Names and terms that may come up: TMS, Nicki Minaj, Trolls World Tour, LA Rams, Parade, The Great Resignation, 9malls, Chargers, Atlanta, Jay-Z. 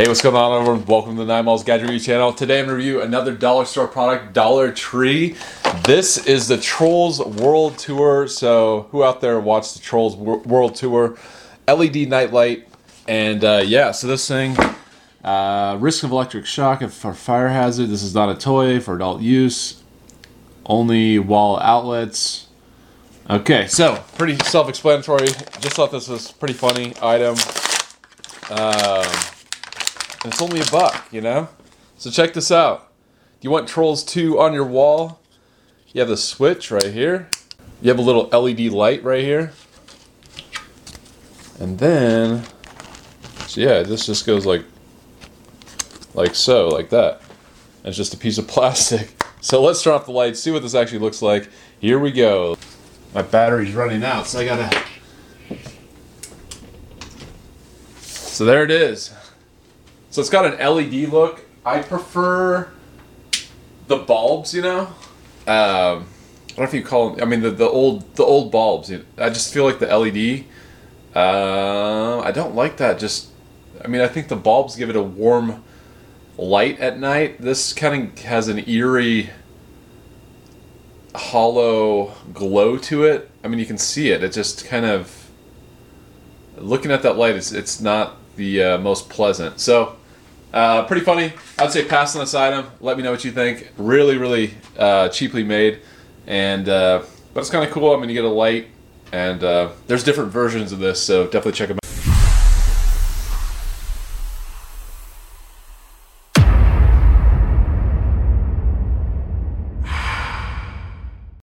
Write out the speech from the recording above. Hey, what's going on, everyone? Welcome to the 9malls Gadget Review channel. Today I'm going to review another dollar store product, Dollar Tree. This is the Trolls World Tour. So who out there watched the Trolls World Tour? LED nightlight. And yeah, so this thing, risk of electric shock for fire hazard. This is not a toy for adult use. Only wall outlets. Okay, so pretty self-explanatory. Just thought this was a pretty funny item. And it's only $1, you know? So check this out. Do you want Trolls 2 on your wall? You have the switch right here. You have a little LED light right here. And then, so yeah, this just goes like so, like that. And it's just a piece of plastic. So let's turn off the lights, see what this actually looks like. Here we go. My battery's running out, so I gotta... So there it is. So it's got an LED look. I prefer the bulbs, you know. I don't know if you call them. I mean the old bulbs. I just feel like the LED. I don't like that. I think the bulbs give it a warm light at night. This kind of has an eerie, hollow glow to it. I mean, you can see it. It just kind of looking at that light. It's not the most pleasant. So. Pretty funny. I'd say pass on this item. Let me know what you think. Really cheaply made, and but it's kind of cool. I mean, you get a light, and there's different versions of this, so definitely check them out.